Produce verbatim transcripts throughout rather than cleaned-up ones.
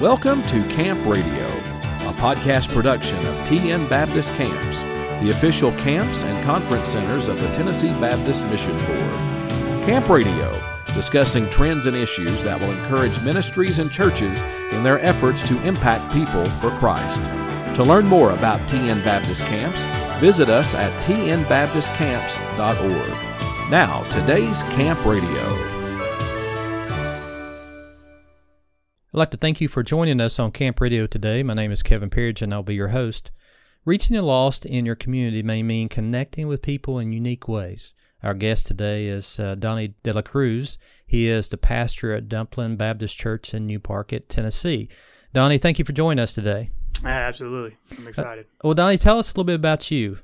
Welcome to Camp Radio, a podcast production of T M Baptist Camps, the official camps and conference centers of the Tennessee Baptist Mission Board. Camp Radio, discussing trends and issues that will encourage ministries and churches in their efforts to impact people for Christ. To learn more about T N Baptist Camps, visit us at t n baptist camps dot org. Now, today's Camp Radio. I'd like to thank you for joining us on Camp Radio today. My name is Kevin Parridge, and I'll be your host. Reaching the lost in your community may mean connecting with people in unique ways. Our guest today is uh, Donnie De La Cruz. He is the pastor at Dumplin Baptist Church in New Parkett, Tennessee. Donnie, thank you for joining us today. Absolutely. I'm excited. Uh, well, Donnie, tell us a little bit about you.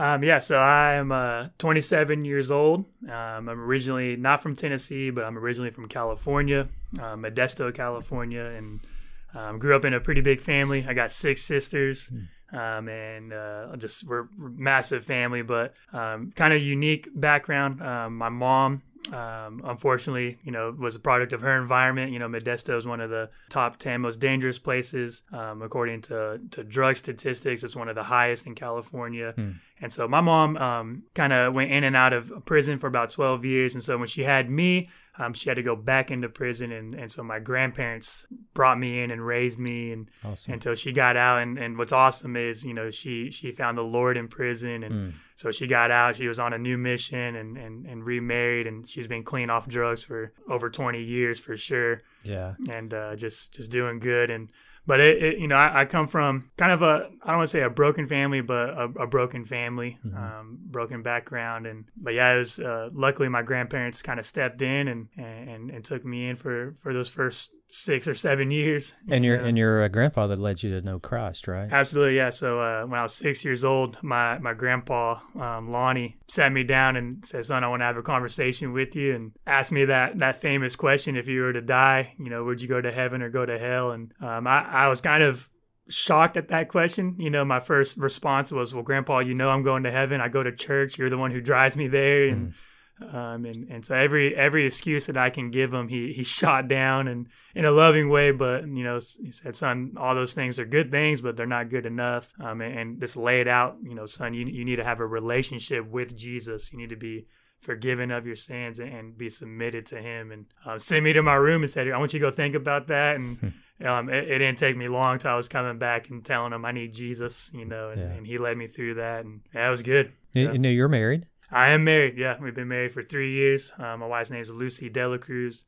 Um, yeah, so I am uh, twenty-seven years old. Um, I'm originally not from Tennessee, but I'm originally from California, uh, Modesto, California, and um, grew up in a pretty big family. I got six sisters, um, and uh, just we're massive family, but um, kind of unique background. Um, my mom, um, unfortunately, you know, was a product of her environment. You know, Modesto is one of the top ten most dangerous places, um, according to to drug statistics. It's one of the highest in California. Mm. And so my mom um, kind of went in and out of prison for about twelve years. And so when she had me, um, she had to go back into prison. And, and so my grandparents brought me in and raised me and awesome. Until she got out. And, and what's awesome is, you know, she she found the Lord in prison. And mm. so she got out. She was on a new mission and, and, and remarried. And she's been clean off drugs for over twenty years for sure. Yeah. And uh, just, just doing good. And But, it, it, you know, I, I come from kind of a, I don't want to say a broken family, but a, a broken family, mm-hmm. um, broken background. And But, yeah, it was uh, luckily my grandparents kind of stepped in and, and, and took me in for, for those first six or seven years. And your know? and your uh, grandfather led you to know Christ, right? Absolutely, yeah. So uh, when I was six years old, my, my grandpa, um, Lonnie, sat me down and said, "Son, I want to have a conversation with you," and asked me that, that famous question, "If you were to die, you know, would you go to heaven or go to hell?" And um, I, I was kind of shocked at that question. You know, my first response was, "Well, Grandpa, you know I'm going to heaven. I go to church. You're the one who drives me there." And mm. Um, and, and so every every excuse that I can give him, he, he shot down and in a loving way. But, you know, he said, "Son, all those things are good things, but they're not good enough." Um, and, and just lay it out, you know, "Son, you, you need to have a relationship with Jesus. You need to be forgiven of your sins and, and be submitted to him." And um, sent me to my room and said, "I want you to go think about that." And um, it, it didn't take me long till I was coming back and telling him I need Jesus, you know, and, yeah. and he led me through that. And that yeah, was good. You, yeah. you know, you're married. I am married, yeah. We've been married for three years. Um, my wife's name is Lucy Delacruz.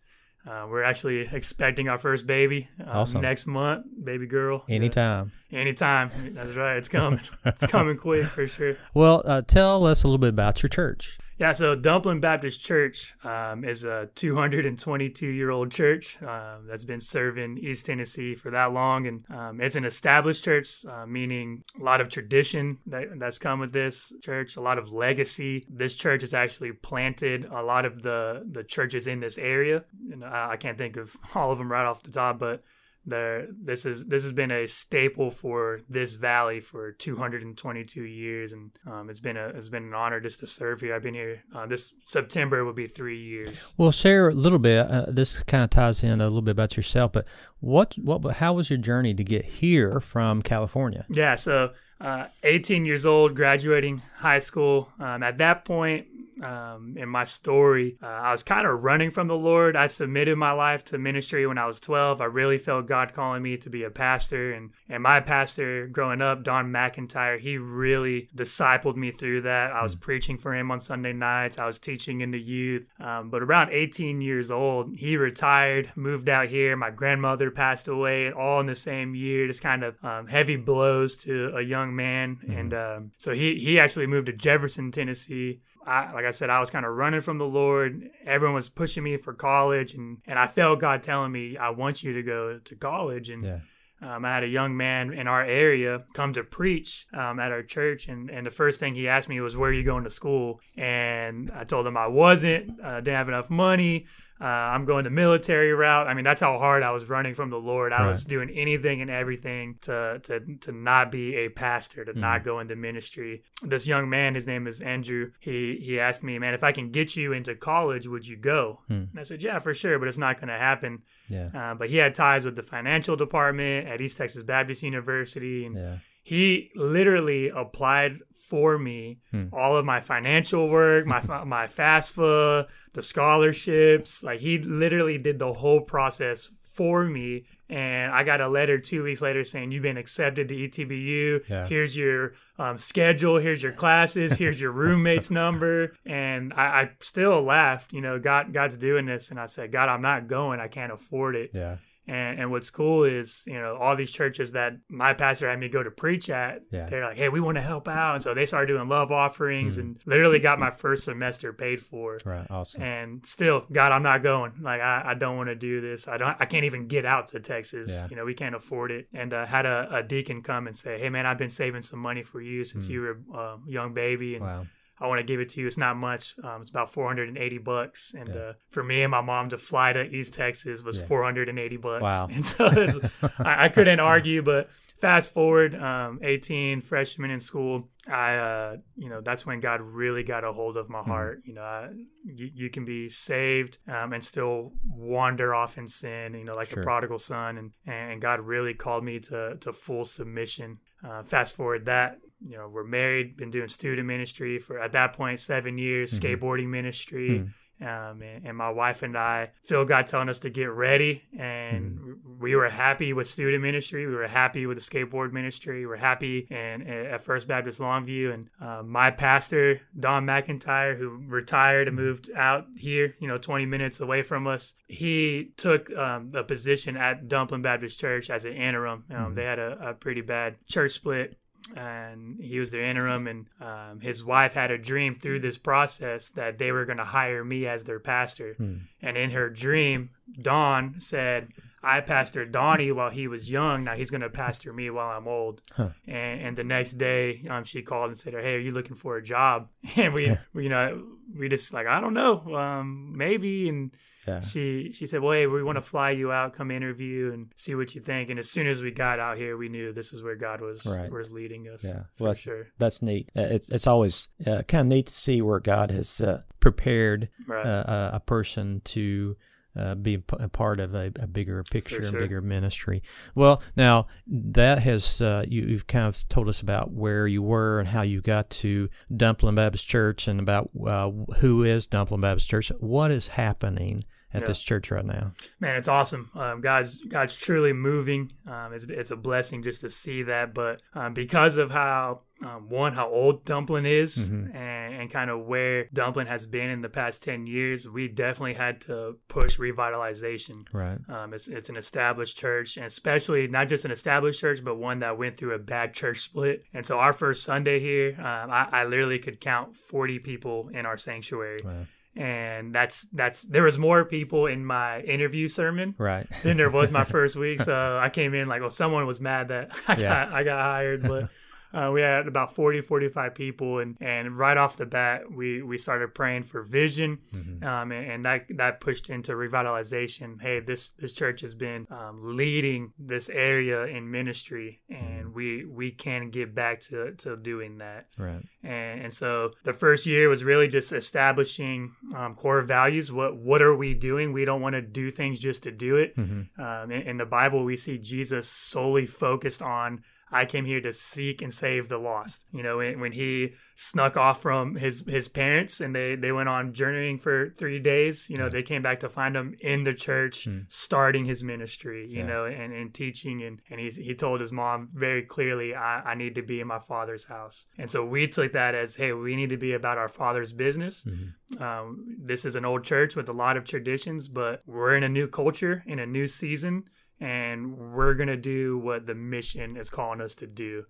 Uh, we're actually expecting our first baby um, awesome. next month, baby girl. Anytime. Yeah. Anytime. That's right. It's coming. It's coming quick for sure. Well, uh, tell us a little bit about your church. Yeah, so Dumplin Baptist Church um, is a two hundred twenty-two-year-old church uh, that's been serving East Tennessee for that long. And um, it's an established church, uh, meaning a lot of tradition that, that's come with this church, a lot of legacy. This church has actually planted a lot of the, the churches in this area. And I, I can't think of all of them right off the top, but The, this is this has been a staple for this valley for two hundred twenty-two years, and um, it's been a it's been an honor just to serve here. I've been here uh, this September will be three years. Well, share a little bit. Uh, this kind of ties in a little bit about yourself, but what what how was your journey to get here from California? Yeah, so uh, eighteen years old, graduating high school. Um, at that point. Um, in my story, uh, I was kind of running from the Lord. I submitted my life to ministry when I was twelve. I really felt God calling me to be a pastor. And, and my pastor growing up, Don McIntyre, he really discipled me through that. I was preaching for him on Sunday nights. I was teaching in the youth. Um, but around eighteen years old, he retired, moved out here. My grandmother passed away all in the same year. Just kind of um, heavy blows to a young man. Mm-hmm. And um, so he, he actually moved to Jefferson, Tennessee. I, like I said, I was kind of running from the Lord. Everyone was pushing me for college, and, and I felt God telling me, "I want you to go to college." And yeah. um, I had a young man in our area come to preach um, at our church, and, and the first thing he asked me was, "Where are you going to school?" And I told him I wasn't, uh, didn't have enough money. Uh, I'm going the military route. I mean, that's how hard I was running from the Lord. I right. was doing anything and everything to to to not be a pastor, to mm. not go into ministry. This young man, his name is Andrew, he he asked me, man, if I can get you into college, would you go? Mm. And I said, yeah, for sure, but it's not going to happen. Yeah. Uh, but he had ties with the financial department at East Texas Baptist University. And yeah. he literally applied for me, hmm. all of my financial work, my my FAFSA, the scholarships. Like, he literally did the whole process for me. And I got a letter two weeks later saying, you've been accepted to E T B U. Yeah. Here's your um, schedule. Here's your classes. Here's your roommate's number. And I, I still laughed, you know, God, God's doing this. And I said, God, I'm not going. I can't afford it. Yeah. And, and what's cool is, you know, all these churches that my pastor had me go to preach at, yeah. they're like, hey, we want to help out. And so they started doing love offerings mm. and literally got my first semester paid for. Right. Awesome. And still, God, I'm not going. Like, I, I don't want to do this. I don't, I can't even get out to Texas. Yeah. You know, we can't afford it. And I uh, had a, a deacon come and say, hey, man, I've been saving some money for you since mm. you were a uh, young baby. And wow. I want to give it to you. It's not much. Um, it's about four hundred eighty bucks. And yeah. uh, for me and my mom to fly to East Texas was yeah. four hundred eighty bucks. Wow. And so it was, I, I couldn't argue, but fast forward, um, eighteen, freshman in school, I, uh, you know, that's when God really got a hold of my mm-hmm. heart. You know, I, you, you can be saved um, and still wander off in sin, you know, like sure. the prodigal son. And, and God really called me to, to full submission. Uh, fast forward that. You know, we're married, been doing student ministry for, at that point, seven years, mm-hmm. skateboarding ministry. Mm-hmm. Um, and, and my wife and I feel God telling us to get ready. And mm-hmm. we were happy with student ministry. We were happy with the skateboard ministry. We were happy and, and at First Baptist Longview. And uh, my pastor, Don McIntyre, who retired and moved out here, you know, twenty minutes away from us, he took um, a position at Dumplin Baptist Church as an interim. Um, mm-hmm. They had a, a pretty bad church split. And he was their interim, and um, his wife had a dream through this process that they were going to hire me as their pastor. Hmm. And in her dream, Dawn said, I pastored Donnie while he was young. Now he's going to pastor me while I'm old. Huh. And, and the next day, um, she called and said, hey, are you looking for a job? And we, yeah. we you know, we just like, I don't know, um, maybe. And yeah. She she said, well, hey, we want to fly you out, come interview and see what you think. And as soon as we got out here, we knew this is where God was right. was leading us. Yeah, for well, that's, sure. That's neat. It's it's always uh, kind of neat to see where God has uh, prepared right. uh, a person to uh, be a part of a, a bigger picture, sure. a bigger ministry. Well, now that has uh, you, you've kind of told us about where you were and how you got to Dumplin Baptist Church and about uh, who is Dumplin Baptist Church. What is happening at yeah. this church right now? Man, it's awesome. Um, God's God's truly moving. Um, it's it's a blessing just to see that. But um, because of how um, one how old Dumplin is mm-hmm. and, and kind of where Dumplin has been in the past ten years, we definitely had to push revitalization. Right. Um, it's it's an established church, and especially not just an established church, but one that went through a bad church split. And so our first Sunday here, um, I, I literally could count forty people in our sanctuary. Wow. And that's that's there was more people in my interview sermon right than there was my first week. So I came in like, oh, someone was mad that I yeah. got I got hired, but uh, we had about forty, forty-five people, and, and right off the bat we, we started praying for vision, mm-hmm. um, and, and that that pushed into revitalization. Hey, this this church has been um, leading this area in ministry, and mm-hmm. we we can get back to to doing that. Right. And, and so the first year was really just establishing um, core values. What what are we doing? We don't want to do things just to do it. Mm-hmm. Um, in, in the Bible, we see Jesus solely focused on, I came here to seek and save the lost. You know, when, when he snuck off from his, his parents and they, they went on journeying for three days, you know, yeah. they came back to find him in the church, mm. starting his ministry, you yeah. know, and, and teaching. And, and he's, he told his mom very clearly, I, I need to be in my Father's house. And so we took that as, hey, we need to be about our Father's business. Mm-hmm. Um, this is an old church with a lot of traditions, but we're in a new culture, in a new season. And we're going to do what the mission is calling us to do.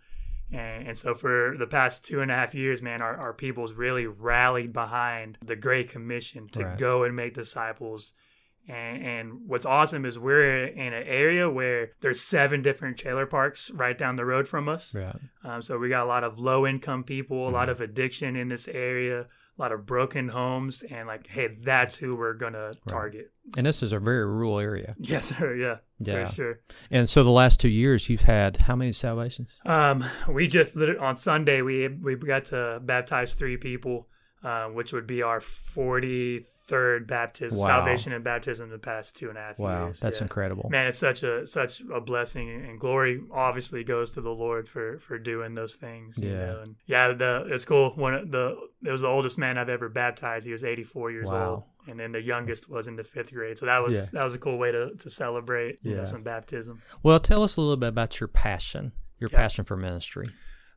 And, and so for the past two and a half years, man, our, our people's really rallied behind the Great Commission to right. go and make disciples. And, and what's awesome is we're in an area where there's seven different trailer parks right down the road from us. Yeah. Um, so we got a lot of low-income people, a mm-hmm. lot of addiction in this area. a lot of broken homes, and like, hey, that's who we're going right. to target. And this is a very rural area. Yes, sir. Yeah, yeah, for sure. And so the last two years, you've had how many salvations? Um, we just, on Sunday, we we got to baptize three people, uh, which would be our forty-third baptism, wow. salvation and baptism in the past two and a half wow, years. Wow, that's yeah. incredible. Man, it's such a such a blessing, and glory obviously goes to the Lord for, for doing those things. Yeah. You know? And yeah, the, it's cool. When the It was the oldest man I've ever baptized. He was eighty-four years wow. old. And then the youngest was in the fifth grade. So that was yeah. that was a cool way to, to celebrate yeah. you know, some baptism. Well, tell us a little bit about your passion, your yeah. passion for ministry.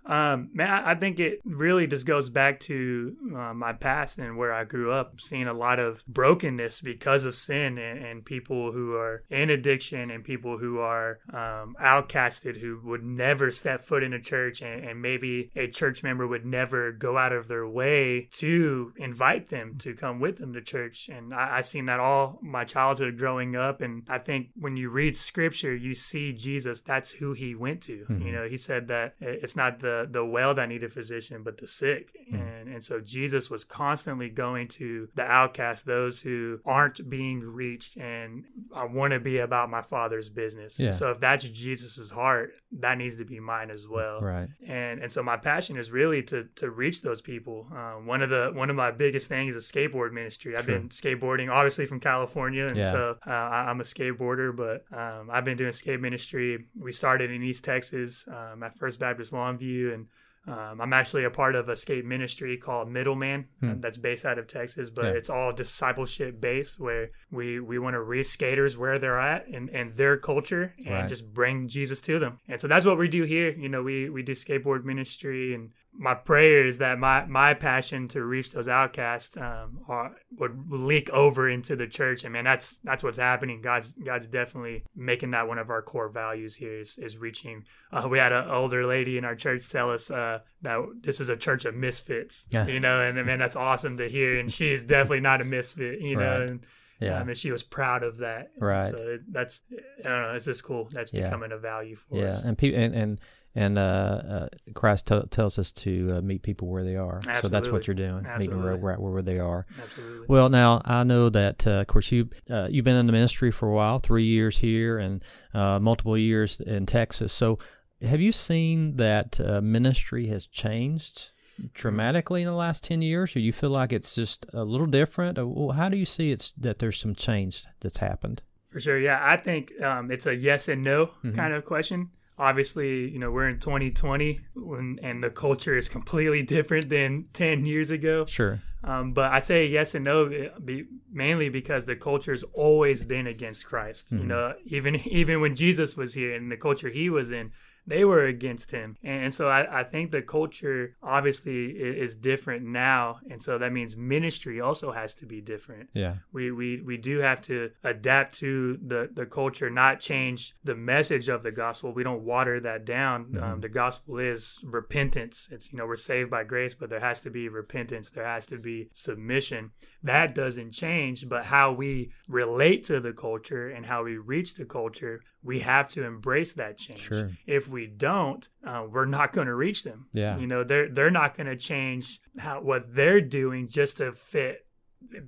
Um, man, I think it really just goes back to uh, my past and where I grew up, seeing a lot of brokenness because of sin, and, and people who are in addiction, and people who are um, outcasted, who would never step foot in a church, and, and maybe a church member would never go out of their way to invite them to come with them to church. And I, I seen that all my childhood growing up. And I think when you read scripture, you see Jesus, that's who he went to. Mm-hmm. You know, he said that it's not the The, the well that need a physician, but the sick. Mm. And and so Jesus was constantly going to the outcast, those who aren't being reached. And I want to be about my Father's business. Yeah. So if that's Jesus's heart, that needs to be mine as well. Right. And and so my passion is really to to reach those people. Uh, one of the one of my biggest things is skateboard ministry. I've True. been skateboarding, obviously from California, and yeah. so uh, I, I'm a skateboarder, but um, I've been doing skate ministry. We started in East Texas um, at First Baptist Longview. And um, I'm actually a part of a skate ministry called Middleman hmm. that's based out of Texas, but yeah. it's all discipleship based, where we, we want to reach skaters where they're at and, and their culture, and right. just bring Jesus to them. And so that's what we do here. You know, we, we do skateboard ministry, and my prayer is that my, my passion to reach those outcasts um, are, would leak over into the church. And man, that's that's what's happening. God's God's definitely making that one of our core values here is, is reaching. Uh, we had an older lady in our church tell us uh, that this is a church of misfits, yeah. you know, and man, that's awesome to hear. And she is definitely not a misfit, you right. know. And, Yeah, I mean, she was proud of that. Right. So it, that's, I don't know, it's just cool. That's yeah. becoming a value for yeah. us. Yeah, and, pe- and and and uh, uh, Christ t- tells us to uh, meet people where they are. Absolutely. So that's what you're doing, Absolutely. meeting right where they are. Absolutely. Well, now, I know that, uh, of course, you, uh, you've been in the ministry for a while, three years here and uh, multiple years in Texas. So have you seen that uh, ministry has changed dramatically in the last ten years, or you feel like it's just a little different? How do you see it's that there's some change that's happened? For sure. Yeah. I think um, it's a yes and no mm-hmm. kind of question. Obviously, you know, we're in twenty twenty and, and the culture is completely different than ten years ago. Sure. Um, but I say yes and no, be, mainly because the culture's always been against Christ. Mm-hmm. You know, even, even when Jesus was here and the culture he was in, they were against him. And so I, I think the culture obviously is, is different now. And so that means ministry also has to be different. Yeah. We we, we do have to adapt to the, the culture, not change the message of the gospel. We don't water that down. Mm-hmm. Um, the gospel is repentance. It's, you know, we're saved by grace, but there has to be repentance. There has to be submission. That doesn't change, but how we relate to the culture and how we reach the culture, we have to embrace that change. Sure. If we don't, uh, we're not going to reach them. Yeah. You know, they're they're not going to change how what they're doing just to fit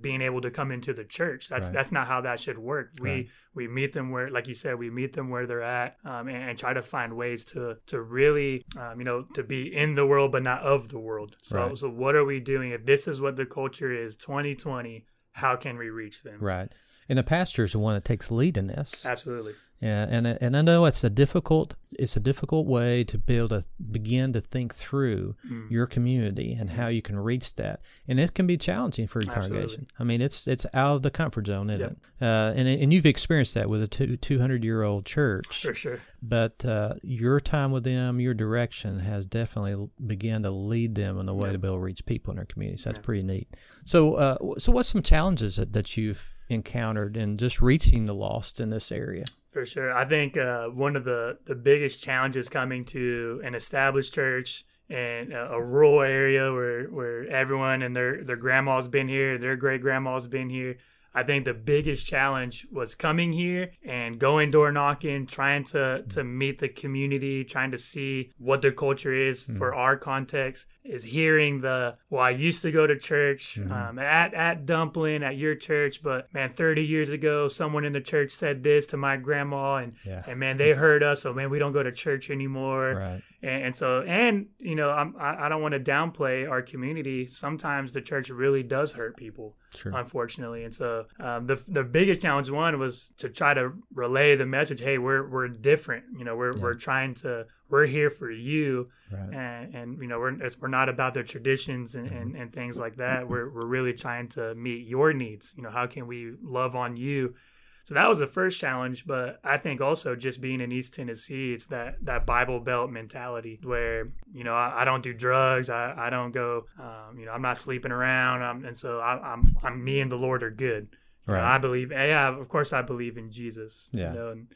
being able to come into the church. That's right. That's not how that should work. We right. we meet them where, like you said, we meet them where they're at, um, and, and try to find ways to to really, um, you know, to be in the world but not of the world. So right. so what are we doing if this is what the culture is twenty twenty? How can we reach them? Right. And the pastor is the one that takes lead in this. Absolutely. Yeah, and and I know it's a difficult it's a difficult way to build a begin to think through mm. your community and how you can reach that, and it can be challenging for your Absolutely. congregation. I mean, it's it's out of the comfort zone, isn't yep. it? Uh, and and you've experienced that with a two two hundred year old church, for sure. But uh, your time with them, your direction has definitely began to lead them in the way yep. to be able to reach people in their community. So that's yep. pretty neat. So uh, so what's some challenges that, that you've encountered in just reaching the lost in this area? For sure. I think uh, one of the, the biggest challenges coming to an established church in a, a rural area where, where everyone and their, their grandma's been here, their great grandma's been here, I think the biggest challenge was coming here and going door knocking, trying to, to meet the community, trying to see what their culture is mm-hmm. for our context, is hearing the, well, I used to go to church mm-hmm. um, at, at Dumplin, at your church, but man, thirty years ago, someone in the church said this to my grandma and, yeah. and man, they heard us. So man, we don't go to church anymore. Right. And, and so, and you know, I'm, I, I don't want to downplay our community. Sometimes the church really does hurt people. Sure. Unfortunately. And so um, the the biggest challenge one was to try to relay the message, hey, we're we're different. You know, we're yeah. we're trying to we're here for you. Right. And, and, you know, we're we're not about their traditions and, mm-hmm. and, and things like that. We're we're really trying to meet your needs. You know, how can we love on you? So that was the first challenge, but I think also just being in East Tennessee, it's that, that Bible Belt mentality where, you know, I, I don't do drugs. I, I don't go, um, you know, I'm not sleeping around. I'm, and so I, I'm, I'm, me and the Lord are good. Right. You know, I believe, yeah, of course I believe in Jesus. Yeah. You know, and,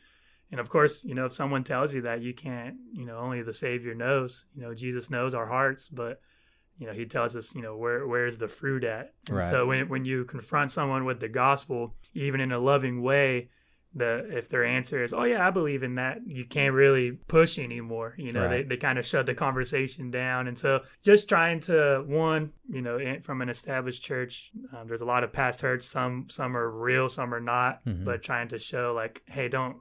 and of course, you know, if someone tells you that you can't, you know, only the Savior knows, you know, Jesus knows our hearts, but you know, he tells us, you know, where where's the fruit at? Right. So when when you confront someone with the gospel, even in a loving way, the if their answer is, oh, yeah, I believe in that, you can't really push anymore. You know, right. they, they kind of shut the conversation down. And so just trying to, one, you know, in, from an established church, um, there's a lot of past hurts. Some, some are real, some are not. Mm-hmm. But trying to show like, hey, don't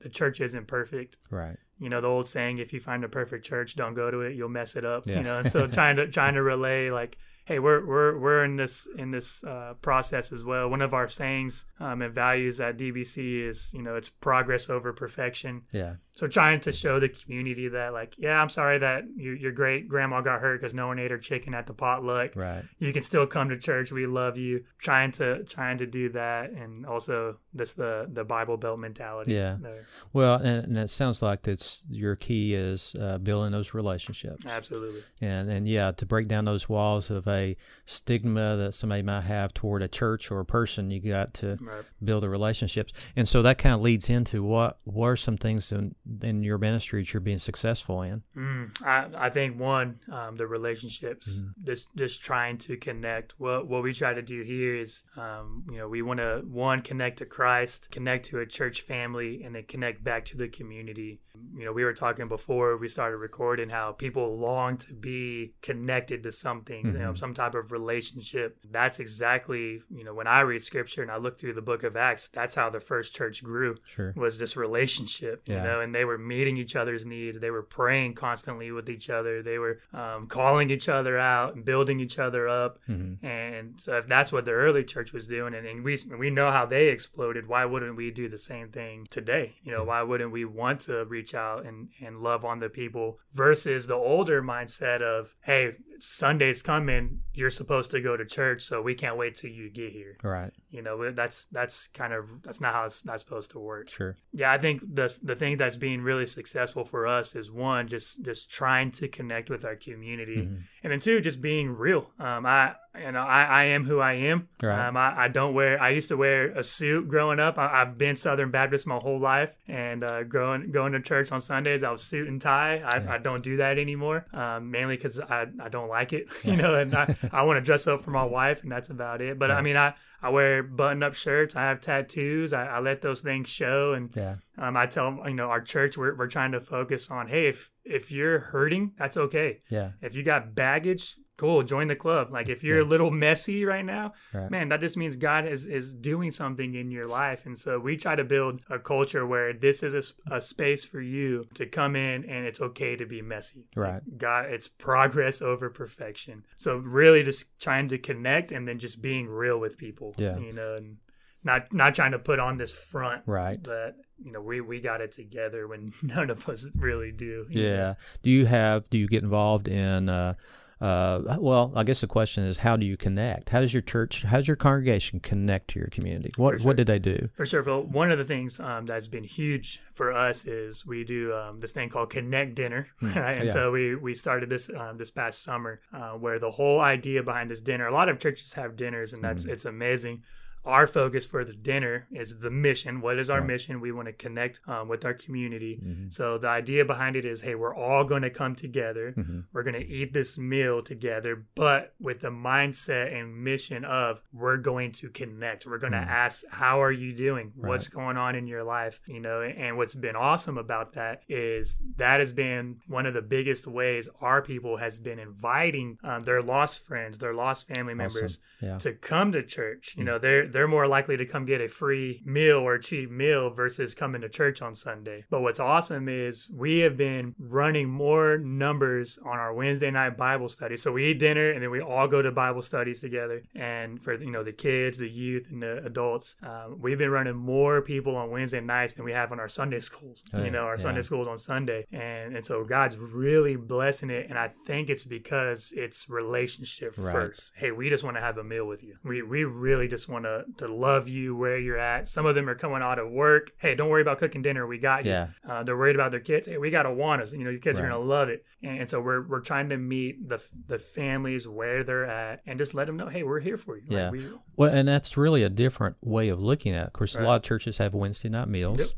the church isn't perfect. Right. You know, the old saying, if you find a perfect church, don't go to it, you'll mess it up. Yeah. You know, and so trying to trying to relay like, hey, we're we're we're in this in this uh, process as well. One of our sayings um, and values at D B C is, you know, it's progress over perfection. Yeah. So trying to show the community that like, yeah, I'm sorry that your, your great grandma got hurt because no one ate her chicken at the potluck. Right. You can still come to church. We love you. Trying to trying to do that, and also this the the Bible Belt mentality. Yeah. There. Well, and, and it sounds like that's your key is uh, building those relationships. Absolutely. And and yeah, to break down those walls of a stigma that somebody might have toward a church or a person, you got to right. build the relationships. And so that kind of leads into what what are some things that in your ministry that you're being successful in? Mm, I, I think one, um, the relationships, mm-hmm. just, just trying to connect. What what we try to do here is, um, you know, we want to, one, connect to Christ, connect to a church family, and then connect back to the community. You know, we were talking before we started recording how people long to be connected to something, mm-hmm. you know, some type of relationship. That's exactly, you know, when I read scripture and I look through the book of Acts, that's how the first church grew, sure. was this relationship, yeah. you know, and they were meeting each other's needs. They were praying constantly with each other. They were um, calling each other out and building each other up. Mm-hmm. And so if that's what the early church was doing, and, and we we know how they exploded, why wouldn't we do the same thing today? You know, why wouldn't we want to reach out and, and love on the people versus the older mindset of, hey, Sunday's coming, you're supposed to go to church, so we can't wait till you get here. Right. You know, that's that's kind of, that's not how it's not supposed to work. Sure. Yeah, I think the, the thing that's being being really successful for us is one, just just trying to connect with our community, mm-hmm. and then two, just being real. Um, I you know I, I am who I am. Right. Um, I, I don't wear. I used to wear a suit growing up. I, I've been Southern Baptist my whole life, and uh, growing going to church on Sundays, I was suit and tie. I, yeah. I don't do that anymore, um, mainly because I, I don't like it. You know, and I, I want to dress up for my wife, and that's about it. But yeah. I mean, I I wear button up shirts. I have tattoos. I, I let those things show, and yeah. um, I tell you know our church. Church, we're, we're trying to focus on, hey, if if you're hurting, that's okay. Yeah. If you got baggage, cool, join the club. Like if you're yeah. a little messy right now, right. man, that just means God is is doing something in your life. And so we try to build a culture where this is a, a space for you to come in, and it's okay to be messy. Right. God, it's progress over perfection. So really, just trying to connect, and then just being real with people. Yeah. You know, and not not trying to put on this front. Right. But you know, we, we got it together when none of us really do. Yeah. Know? Do you have, do you get involved in, uh, uh, well, I guess the question is, how do you connect? How does your church, how does your congregation connect to your community? What sure. what did they do? For sure, Phil. One of the things um, that's been huge for us is we do um, this thing called Connect Dinner. Right? And yeah. so we, we started this um, this past summer uh, where the whole idea behind this dinner, a lot of churches have dinners, and that's mm-hmm. it's amazing. our focus for the dinner is the mission. What is our right. mission? We want to connect um, with our community. Mm-hmm. So the idea behind it is, hey, we're all going to come together. Mm-hmm. We're going to eat this meal together, but with the mindset and mission of we're going to connect. We're going to mm-hmm. ask, how are you doing? Right. What's going on in your life? You know, and what's been awesome about that is that has been one of the biggest ways our people has been inviting um, their lost friends, their lost family members awesome. yeah. to come to church. You mm-hmm. know, they're they're more likely to come get a free meal or cheap meal versus coming to church on Sunday. But what's awesome is we have been running more numbers on our Wednesday night Bible study. So we eat dinner and then we all go to Bible studies together. And for, you know, the kids, the youth, and the adults, uh, we've been running more people on Wednesday nights than we have on our Sunday schools. Oh, you know, our yeah. Sunday schools on Sunday. And, and so God's really blessing it. And I think it's because it's relationship right. first. Hey, we just want to have a meal with you. We, we really just want to to love you where you're at. Some of them are coming out of work. Hey, don't worry about cooking dinner. We got you. Yeah. Uh, they're worried about their kids. Hey, we got to want us. You know, your kids right. are going to love it. And, and so we're we're trying to meet the the families where they're at and just let them know, hey, we're here for you. Yeah. Like, we, well, and that's really a different way of looking at it. Of course, right. a lot of churches have Wednesday night meals. Yep.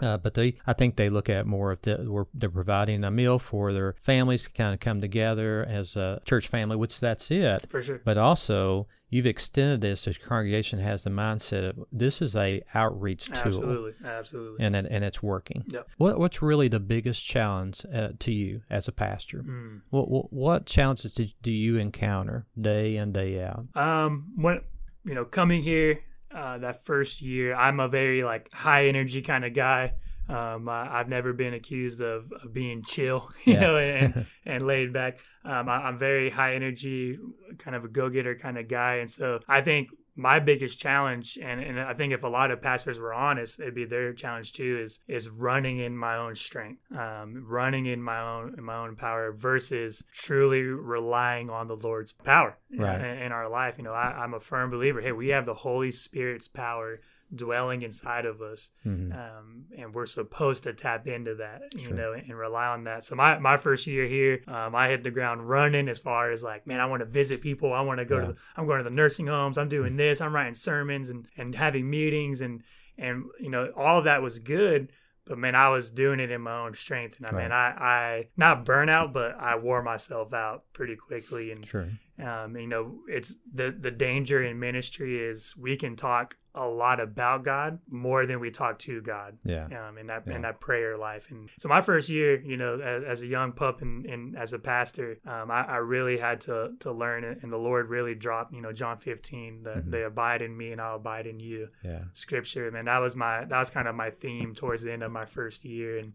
Uh, but they, I think they look at more if they're, they're providing a meal for their families to kind of come together as a church family, which that's it. For sure. But also, you've extended this as your congregation has the mindset of this is a outreach tool. Absolutely, absolutely. And, it, and it's working. Yep. What, what's really the biggest challenge uh, to you as a pastor? Mm. What, what, what challenges do you encounter day in, day out? Um, when, you know, coming here, Uh, that first year, I'm a very like high energy kind of guy. Um, I, I've never been accused of, of being chill, you yeah. know, and, and laid back. Um, I, I'm very high energy, kind of a go-getter kind of guy. And so I think my biggest challenge, and, and I think if a lot of pastors were honest, it'd be their challenge too, is is running in my own strength, um, running in my own in my own power versus truly relying on the Lord's power right. in, in our life. You know, I, I'm a firm believer. Hey, we have the Holy Spirit's power dwelling inside of us, mm-hmm. um, and we're supposed to tap into that, you sure. know, and, and rely on that. So my, my first year here, um, I hit the ground running as far as like, man, I want to visit people. I want to go yeah. to, the, I'm going to the nursing homes. I'm doing this. I'm writing sermons and, and having meetings and, and, you know, all of that was good. But man, I was doing it in my own strength. And I right. mean, I, I, not burnout, but I wore myself out pretty quickly. And, sure. um, you know, it's the, the danger in ministry is we can talk a lot about God more than we talk to God. Yeah. Um, in that, yeah. in that prayer life. And so my first year, you know, as, as a young pup and, and as a pastor, um, I, I really had to, to learn it. And the Lord really dropped, you know, John fifteen, the, mm-hmm. they abide in me and I'll abide in you. Yeah. Scripture. Man, that was my, that was kind of my theme towards the end of my first year. And,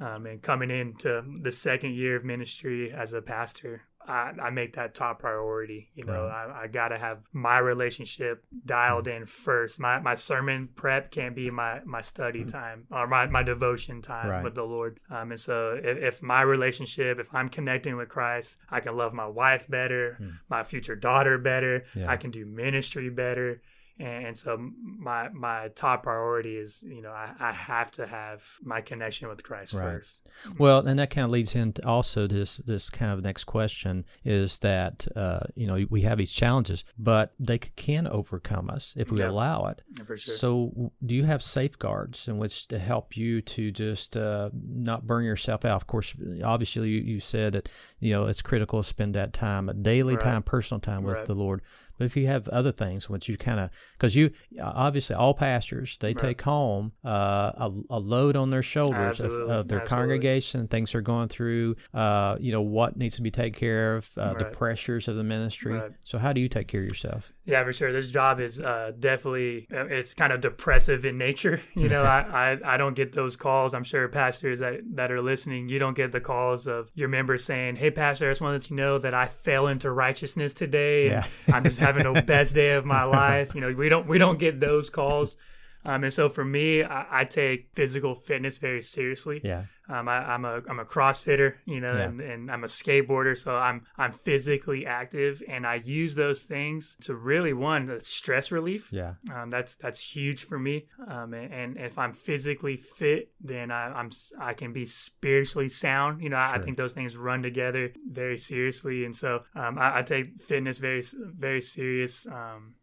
um, and coming into the second year of ministry as a pastor, I, I make that top priority. You know, right. I, I got to have my relationship dialed in first. My my sermon prep can't be my, my study time or my, my devotion time right. with the Lord. Um, and so if, if my relationship, if I'm connecting with Christ, I can love my wife better, mm. my future daughter better. Yeah. I can do ministry better. And so my my top priority is, you know, I, I have to have my connection with Christ right. first. Well, and that kind of leads into also this this kind of next question is that, uh, you know, we have these challenges, but they can overcome us if we yeah. allow it. For sure. So do you have safeguards in which to help you to just uh, not burn yourself out? Of course, obviously you, you said that, you know, it's critical to spend that time, daily right. time, personal time with right. the Lord. But if you have other things, which you kind of, because you, obviously all pastors, they right. take home uh, a, a load on their shoulders of, of their Absolutely. congregation, things they're going through, uh, you know, what needs to be taken care of, uh, right. the pressures of the ministry. Right. So how do you take care of yourself? Yeah, for sure. This job is uh, definitely, it's kind of depressive in nature. You know, I, I, I don't get those calls. I'm sure pastors that, that are listening, you don't get the calls of your members saying, hey, pastor, I just want to let you know that I fell into righteousness today. And yeah. I'm just having the best day of my life. You know, we don't we don't get those calls. Um, and so for me, I, I take physical fitness very seriously. Yeah. Um, I, I'm a I'm a CrossFitter, you know, yeah. and, and I'm a skateboarder, so I'm I'm physically active, and I use those things to really one stress relief. Yeah, um, that's that's huge for me. Um, and, and if I'm physically fit, then I, I'm I can be spiritually sound. You know, sure. I, I think those things run together very seriously, and so um, I, I take fitness very very serious. Um,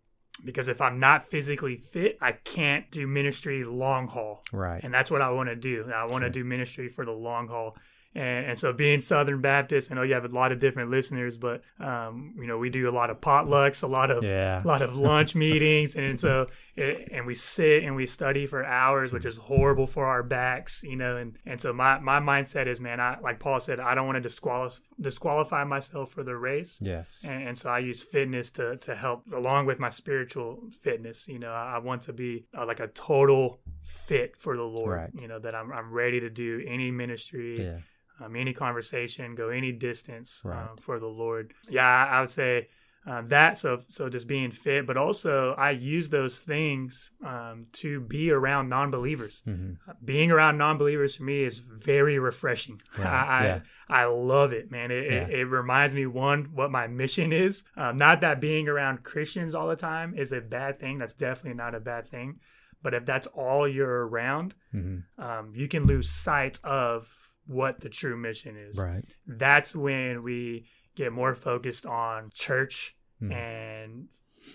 because if I'm not physically fit, I can't do ministry long haul. Right. And that's what I want to do. I want to sure. do ministry for the long haul. And, and so being Southern Baptist, I know you have a lot of different listeners, but, um, you know, we do a lot of potlucks, a lot of yeah. a lot of lunch meetings. And so it, and we sit and we study for hours, which is horrible for our backs, you know. And, and so my, my mindset is, man, I, like Paul said, I don't want to disqualify, disqualify myself for the race. Yes. And, and so I use fitness to, to help along with my spiritual fitness. You know, I, I want to be uh, like a total fit for the Lord, right. you know, that I'm I'm ready to do any ministry. Yeah. Um, any conversation, go any distance right. um, for the Lord. Yeah, I, I would say uh, that. So, so just being fit, but also I use those things um, to be around non-believers. Mm-hmm. Being around non-believers for me is very refreshing. Right. I, yeah. I I love it, man. It, yeah. it, it reminds me, one, what my mission is. Um, not that being around Christians all the time is a bad thing. That's definitely not a bad thing. But if that's all you're around, mm-hmm. um, you can lose sight of what the true mission is. Right. That's when we get more focused on church mm. and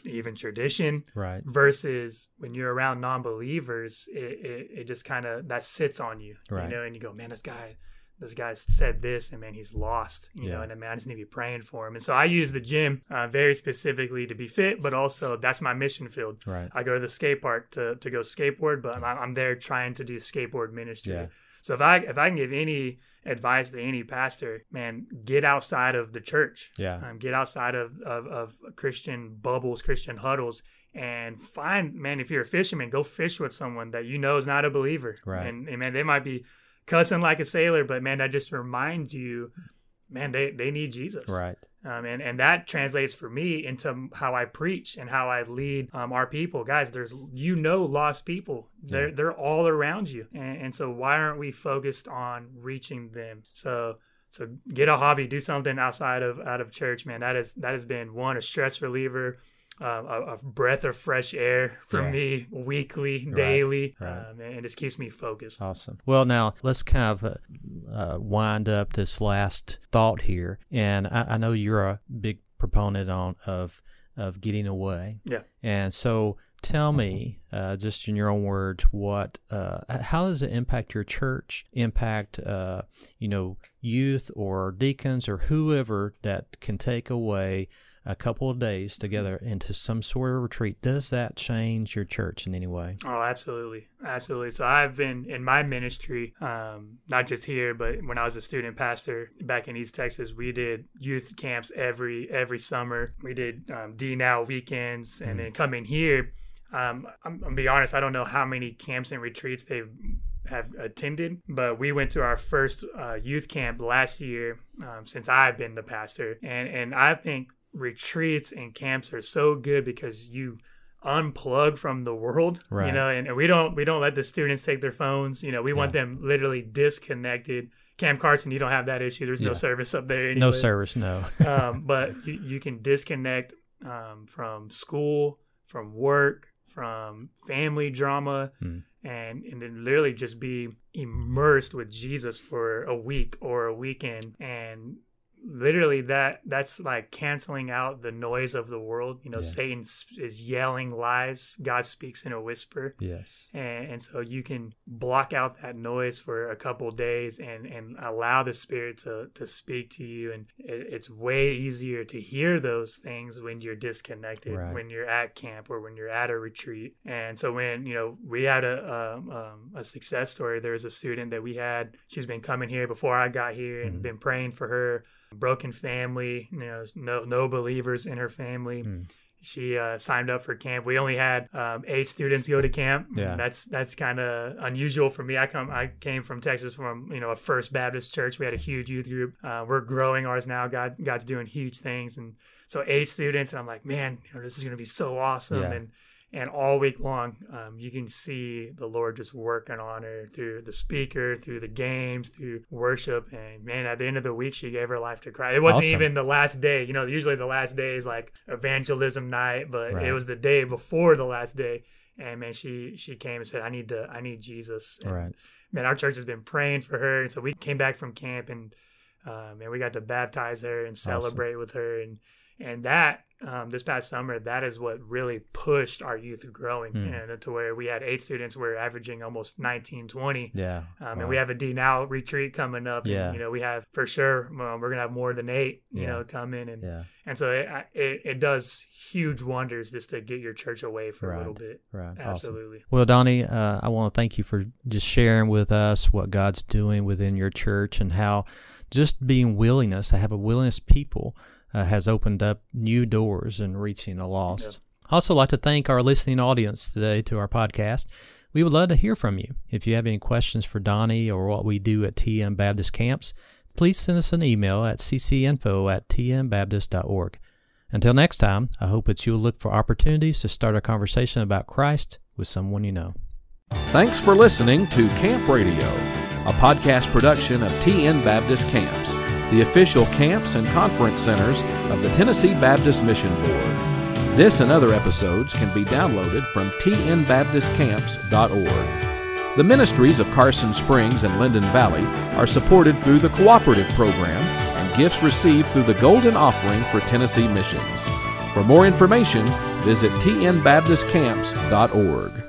even tradition. Right. Versus when you're around non-believers, it it, it just kind of that sits on you. Right. You know, and you go, man, this guy, this guy said this, and man, he's lost. You yeah. know, and man, I just need to be praying for him. And so I use the gym uh, very specifically to be fit, but also that's my mission field. Right. I go to the skate park to to go skateboard, but I'm, I'm there trying to do skateboard ministry. Yeah. So if I if I can give any advice to any pastor, man, get outside of the church. Yeah. Um, get outside of, of, of Christian bubbles, Christian huddles, and find, man, if you're a fisherman, go fish with someone that you know is not a believer. Right. And, and man, they might be cussing like a sailor, but man, that just reminds you, man, they, they need Jesus. Right. Um, and, and that translates for me into how I preach and how I lead um, our people. Guys, there's, you know, lost people. They're, yeah. they're all around you. And, and so why aren't we focused on reaching them? So so get a hobby, do something outside of out of church, man. That is that has been, one, a stress reliever, uh, a, a breath of fresh air for yeah. me weekly, right. daily. Right. Um, and it just keeps me focused. Awesome. Well, now let's kind of uh, uh, wind up this last thought here. And I, I know you're a big proponent on of of getting away. Yeah. And so tell me, uh, just in your own words, what, uh, how does it impact your church, impact, uh, you know, youth or deacons or whoever that can take away a couple of days together into some sort of retreat? Does that change your church in any way? Oh, absolutely. Absolutely. So I've been in my ministry, um, not just here, but when I was a student pastor back in East Texas, we did youth camps every, every summer. We did um, D-NOW weekends, and mm-hmm. then coming here, Um, I'm, I'm be honest, I don't know how many camps and retreats they have attended, but we went to our first uh, youth camp last year um, since I've been the pastor. And, and I think retreats and camps are so good because you unplug from the world, right. you know, and, and we don't we don't let the students take their phones. You know, we yeah. want them literally disconnected. Camp Carson, you don't have that issue. There's yeah. no service up there. Anyway. No service, no. um, but you, you can disconnect um, from school, from work, from family drama, mm. and, and then literally just be immersed with Jesus for a week or a weekend. And literally that that's like canceling out the noise of the world. You know, yeah. Satan is yelling lies. God speaks in a whisper. Yes. And, and so you can block out that noise for a couple of days and, and allow the Spirit to, to speak to you. And it, it's way easier to hear those things when you're disconnected, right. when you're at camp or when you're at a retreat. And so when, you know, we had a, a, um, a success story. There was a student that we had, she's been coming here before I got here and mm-hmm. been praying for her. Broken family, you know, no no believers in her family. Mm. She uh, signed up for camp. We only had um, eight students go to camp. Yeah. That's that's kind of unusual for me. I come I came from Texas from, you know, a First Baptist Church. We had a huge youth group. Uh, we're growing ours now. God God's doing huge things, and so eight students. And I'm like, man, you know, this is gonna be so awesome. Yeah. And and all week long, um, you can see the Lord just working on her through the speaker, through the games, through worship. And man, at the end of the week, she gave her life to Christ. It wasn't awesome. Even the last day. You know, usually the last day is like evangelism night, but right. it was the day before the last day. And man, she she came and said, I need to, I need Jesus. And right. man, our church has been praying for her. And so we came back from camp and, um, and we got to baptize her and celebrate awesome. With her. And And that, um, this past summer, that is what really pushed our youth growing. Mm. And to where we had eight students, we're averaging almost nineteen, twenty. Yeah. Um, wow. And we have a D-NOW retreat coming up. Yeah. And, you know, we have, for sure, well, we're going to have more than eight, you yeah. know, come in. And yeah. and so it, it it does huge wonders just to get your church away for right. a little bit. Right. Absolutely. Awesome. Well, Donnie, uh, I want to thank you for just sharing with us what God's doing within your church and how just being willingness, to have a willingness people, Uh, has opened up new doors in reaching the lost. Yep. I'd also like to thank our listening audience today to our podcast. We would love to hear from you. If you have any questions for Donnie or what we do at T M Baptist Camps, please send us an email at c c info at t m baptist dot org. Until next time, I hope that you'll look for opportunities to start a conversation about Christ with someone you know. Thanks for listening to Camp Radio, a podcast production of T M Baptist Camps, the official camps and conference centers of the Tennessee Baptist Mission Board. This and other episodes can be downloaded from t n baptist camps dot org. The ministries of Carson Springs and Linden Valley are supported through the Cooperative Program and gifts received through the Golden Offering for Tennessee Missions. For more information, visit t n baptist camps dot org.